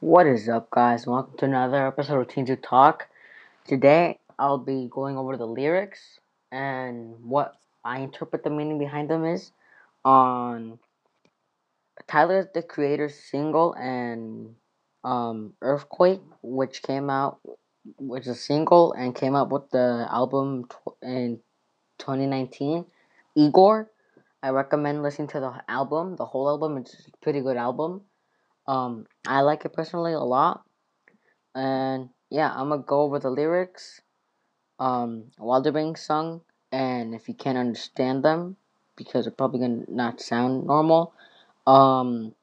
What is up, guys? Welcome to another episode of Teen To Talk. Today, I'll be going over the lyrics and what I interpret the meaning behind them is on Tyler, the Creator's single, and Earthquake, which came out, which is a single, and came out with the album in 2019, Igor. I recommend listening to the album, the whole album. It's a pretty good album. I like it personally a lot. And yeah, I'm gonna go over the lyrics while they're being sung, and if you can't understand them, because they're probably gonna not sound normal, I'm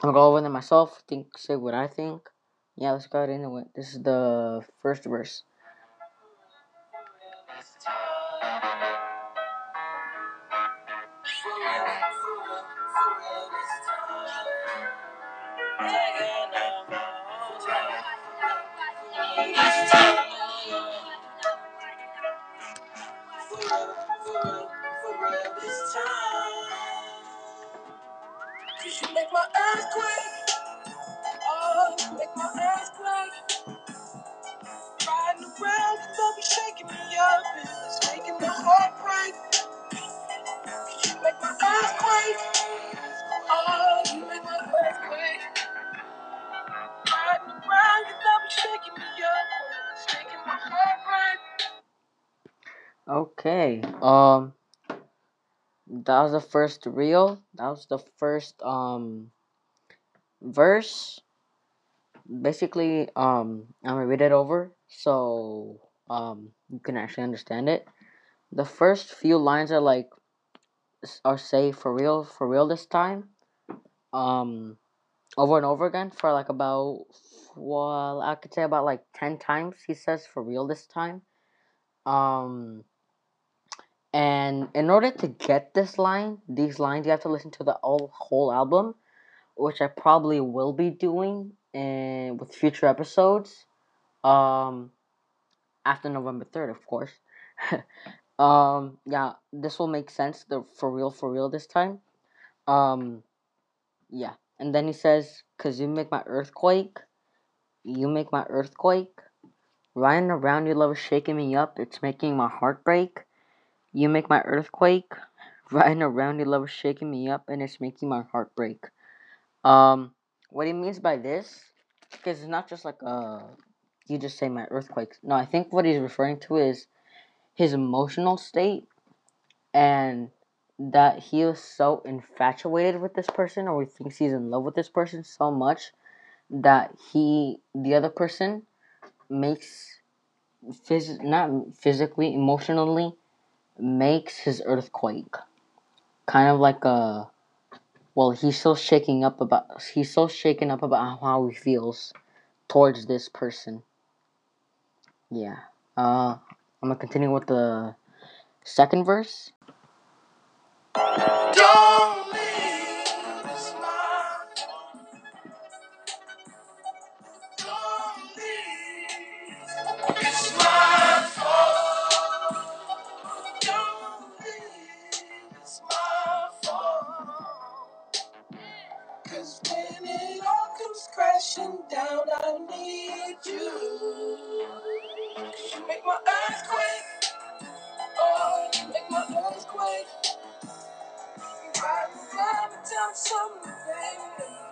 gonna go over them myself, say what I think. Yeah, let's go right into it. This is the first verse. Make my ass quake. Oh, make my ass quake. Riding around, you know, you're shaking me up. It's making my heart break. You make my ass quake. Oh, you make my ass quake. Riding around, you know, you're shaking me up. It's making my heart break. Okay, that was the first reel. That was the first verse. Basically, I'm gonna read it over so you can actually understand it. The first few lines are like, say for real this time. Over and over again for like about, well, I could say about like 10 times he says for real this time. And in order to get these lines, you have to listen to the whole album, which I probably will be doing with future episodes, after November 3rd, of course. Yeah, this will make sense, the for real this time. Yeah, and then he says, "'Cause you make my earthquake, riding around your love is shaking me up, it's making my heart break. You make my earthquake, riding around your love is shaking me up, and it's making my heart break." What he means by this, because it's not just like, you just say my earthquake. No, I think what he's referring to is his emotional state, and that he was so infatuated with this person, or he thinks he's in love with this person so much, that the other person emotionally makes his earthquake, kind of like a, well, he's so shaken up about how he feels towards this person. Yeah, I'm gonna continue with the second verse. Don't leave this mind. Don't leave this mind. Crashing down, I need you. 'Cause you make my earthquake. Oh, you make my earthquake. Riding around the town, something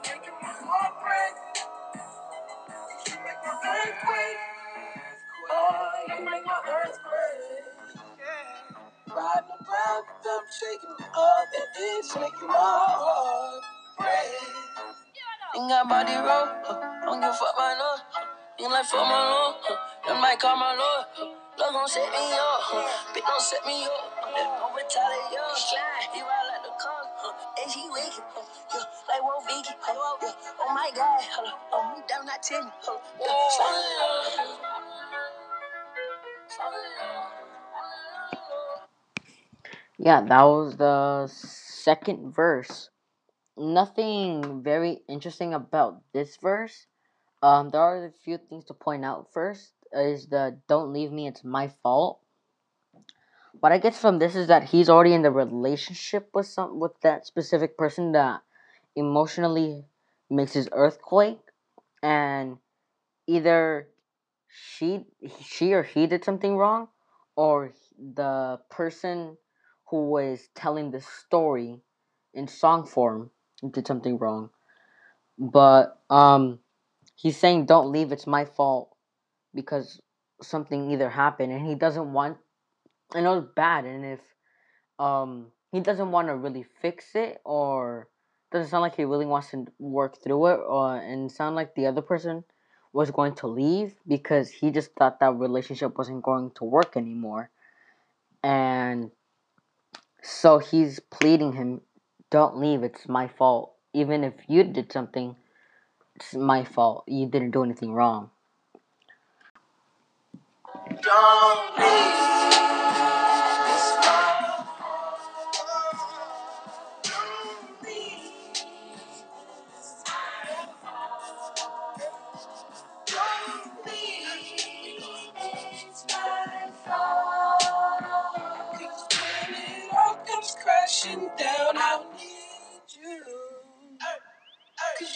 making my heart break. 'Cause you make my earthquake. Oh, you make my earthquake. Riding around the town, shaking me up, and it's making my heart break. Ain't got body roll, don't give a fuck my lord. Ain't like fuck my lord, that might call my lord. Love gon' set me up, bitch don't set me up. Don't retaliate, he ride like the car, and she wicked, like one Vicky, oh my god, oh me down not 10, fall in love, fall in love. Yeah, that was the second verse. Nothing very interesting about this verse. There are a few things to point out. First is the "don't leave me, it's my fault." What I get from this is that he's already in the relationship with that specific person that emotionally makes his earthquake, and either she or he did something wrong, or the person who was telling the story in song form did something wrong. But he's saying, don't leave, it's my fault, because something either happened, and he doesn't want, I know it's bad, and if he doesn't want to really fix it, or doesn't sound like he really wants to work through it, or and sound like the other person was going to leave because he just thought that relationship wasn't going to work anymore. And so he's pleading him, don't leave, it's my fault. Even if you did something, it's my fault. You didn't do anything wrong. Don't leave.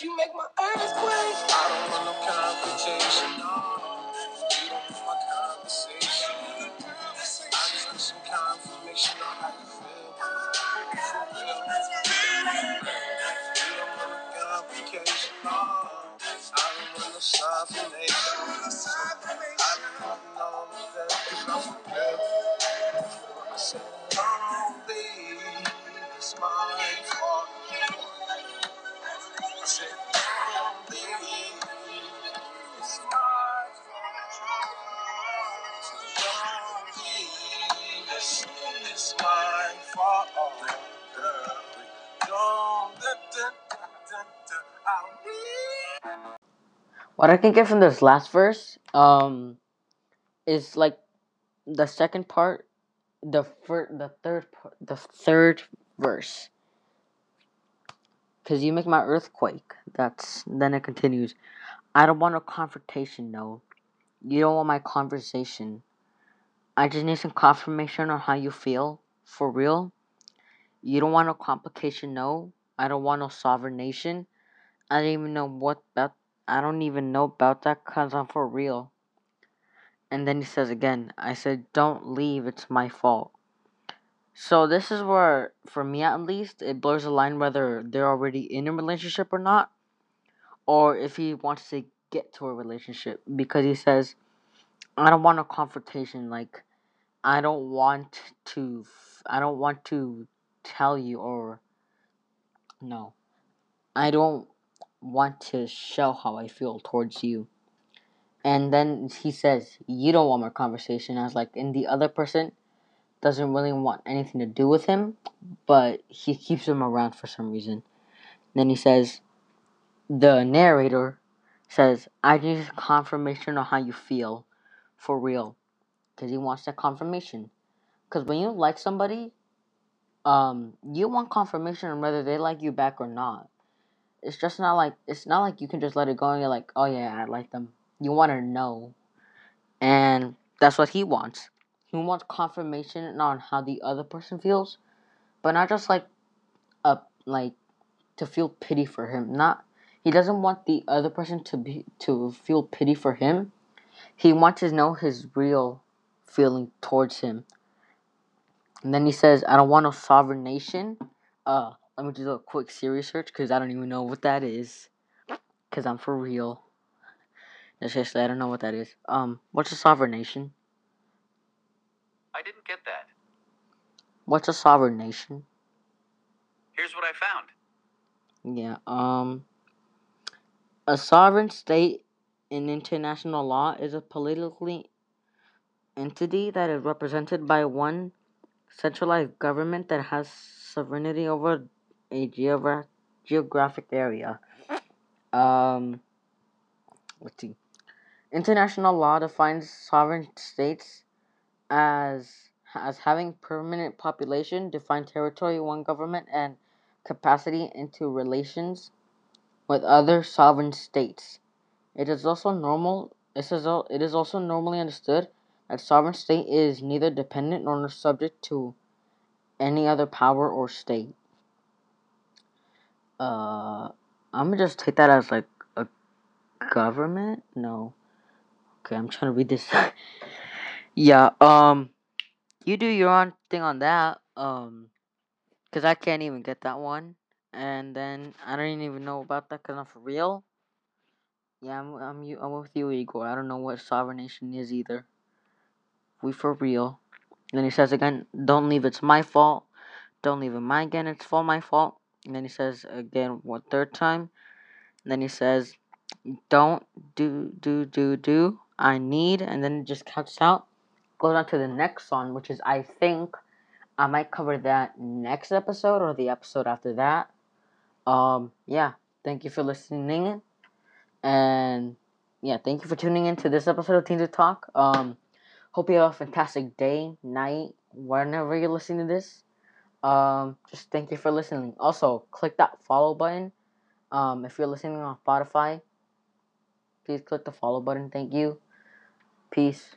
You make my earthquake. I don't want no confrontation. You don't want my conversation. I just want some confirmation on how you feel. You don't want no complication. I don't want no softenation. I don't want no that because I'm good. I said, don't leave. It's my fault. What I can get from this last verse is like the second part, the third verse. Because you make my earthquake. Then it continues. I don't want a confrontation, no. You don't want my conversation. I just need some confirmation on how you feel. For real. You don't want no complication, no. I don't want no sovereign nation. I don't even know about that because I'm for real. And then he says again, I said, don't leave, it's my fault. So this is where, for me at least, it blurs the line whether they're already in a relationship or not, or if he wants to get to a relationship, because he says, I don't want a confrontation, like, I don't want to tell you, or, no, I don't want to show how I feel towards you. And then he says, you don't want my conversation. I was like, and the other person doesn't really want anything to do with him, but he keeps him around for some reason. Then he says, the narrator says, I need confirmation on how you feel, for real, because he wants that confirmation. Because when you like somebody, you want confirmation on whether they like you back or not. It's just not like, you can just let it go and you're like, oh yeah, I like them. You want to know, and that's what he wants. He wants confirmation on how the other person feels, but not just like to feel pity for him. He doesn't want the other person to feel pity for him. He wants to know his real feeling towards him. And then he says, I don't want no sovereign nation. Let me do a quick Siri search because I don't even know what that is. Because I'm for real. That's just, I don't know what that is. What's a sovereign nation? I didn't get that. What's a sovereign nation? Here's what I found. Yeah, a sovereign state in international law is a political entity that is represented by one centralized government that has sovereignty over a geographic area. Let's see. International law defines sovereign states as having permanent population, defined territory, one government, and capacity into relations with other sovereign states. It is also normally understood that sovereign state is neither dependent nor subject to any other power or state. I'm gonna just take that as like a government? No. Okay, I'm trying to read this. Yeah, you do your own thing on that, because I can't even get that one. And then I don't even know about that because I'm for real. Yeah, I'm with you, Igor. I don't know what sovereign nation is either. We for real. And then he says again, don't leave, it's my fault. Don't leave it mine again, it's for my fault. And then he says again, what, third time? And then he says, don't do, I need. And then it just cuts out. Goes on to the next song, which is, I think I might cover that next episode or the episode after that. Yeah, thank you for listening. And yeah, thank you for tuning in to this episode of Teen To Talk. Hope you have a fantastic day, night, whenever you're listening to this. Just thank you for listening. Also, click that follow button. If you're listening on Spotify, please click the follow button. Thank you. Peace.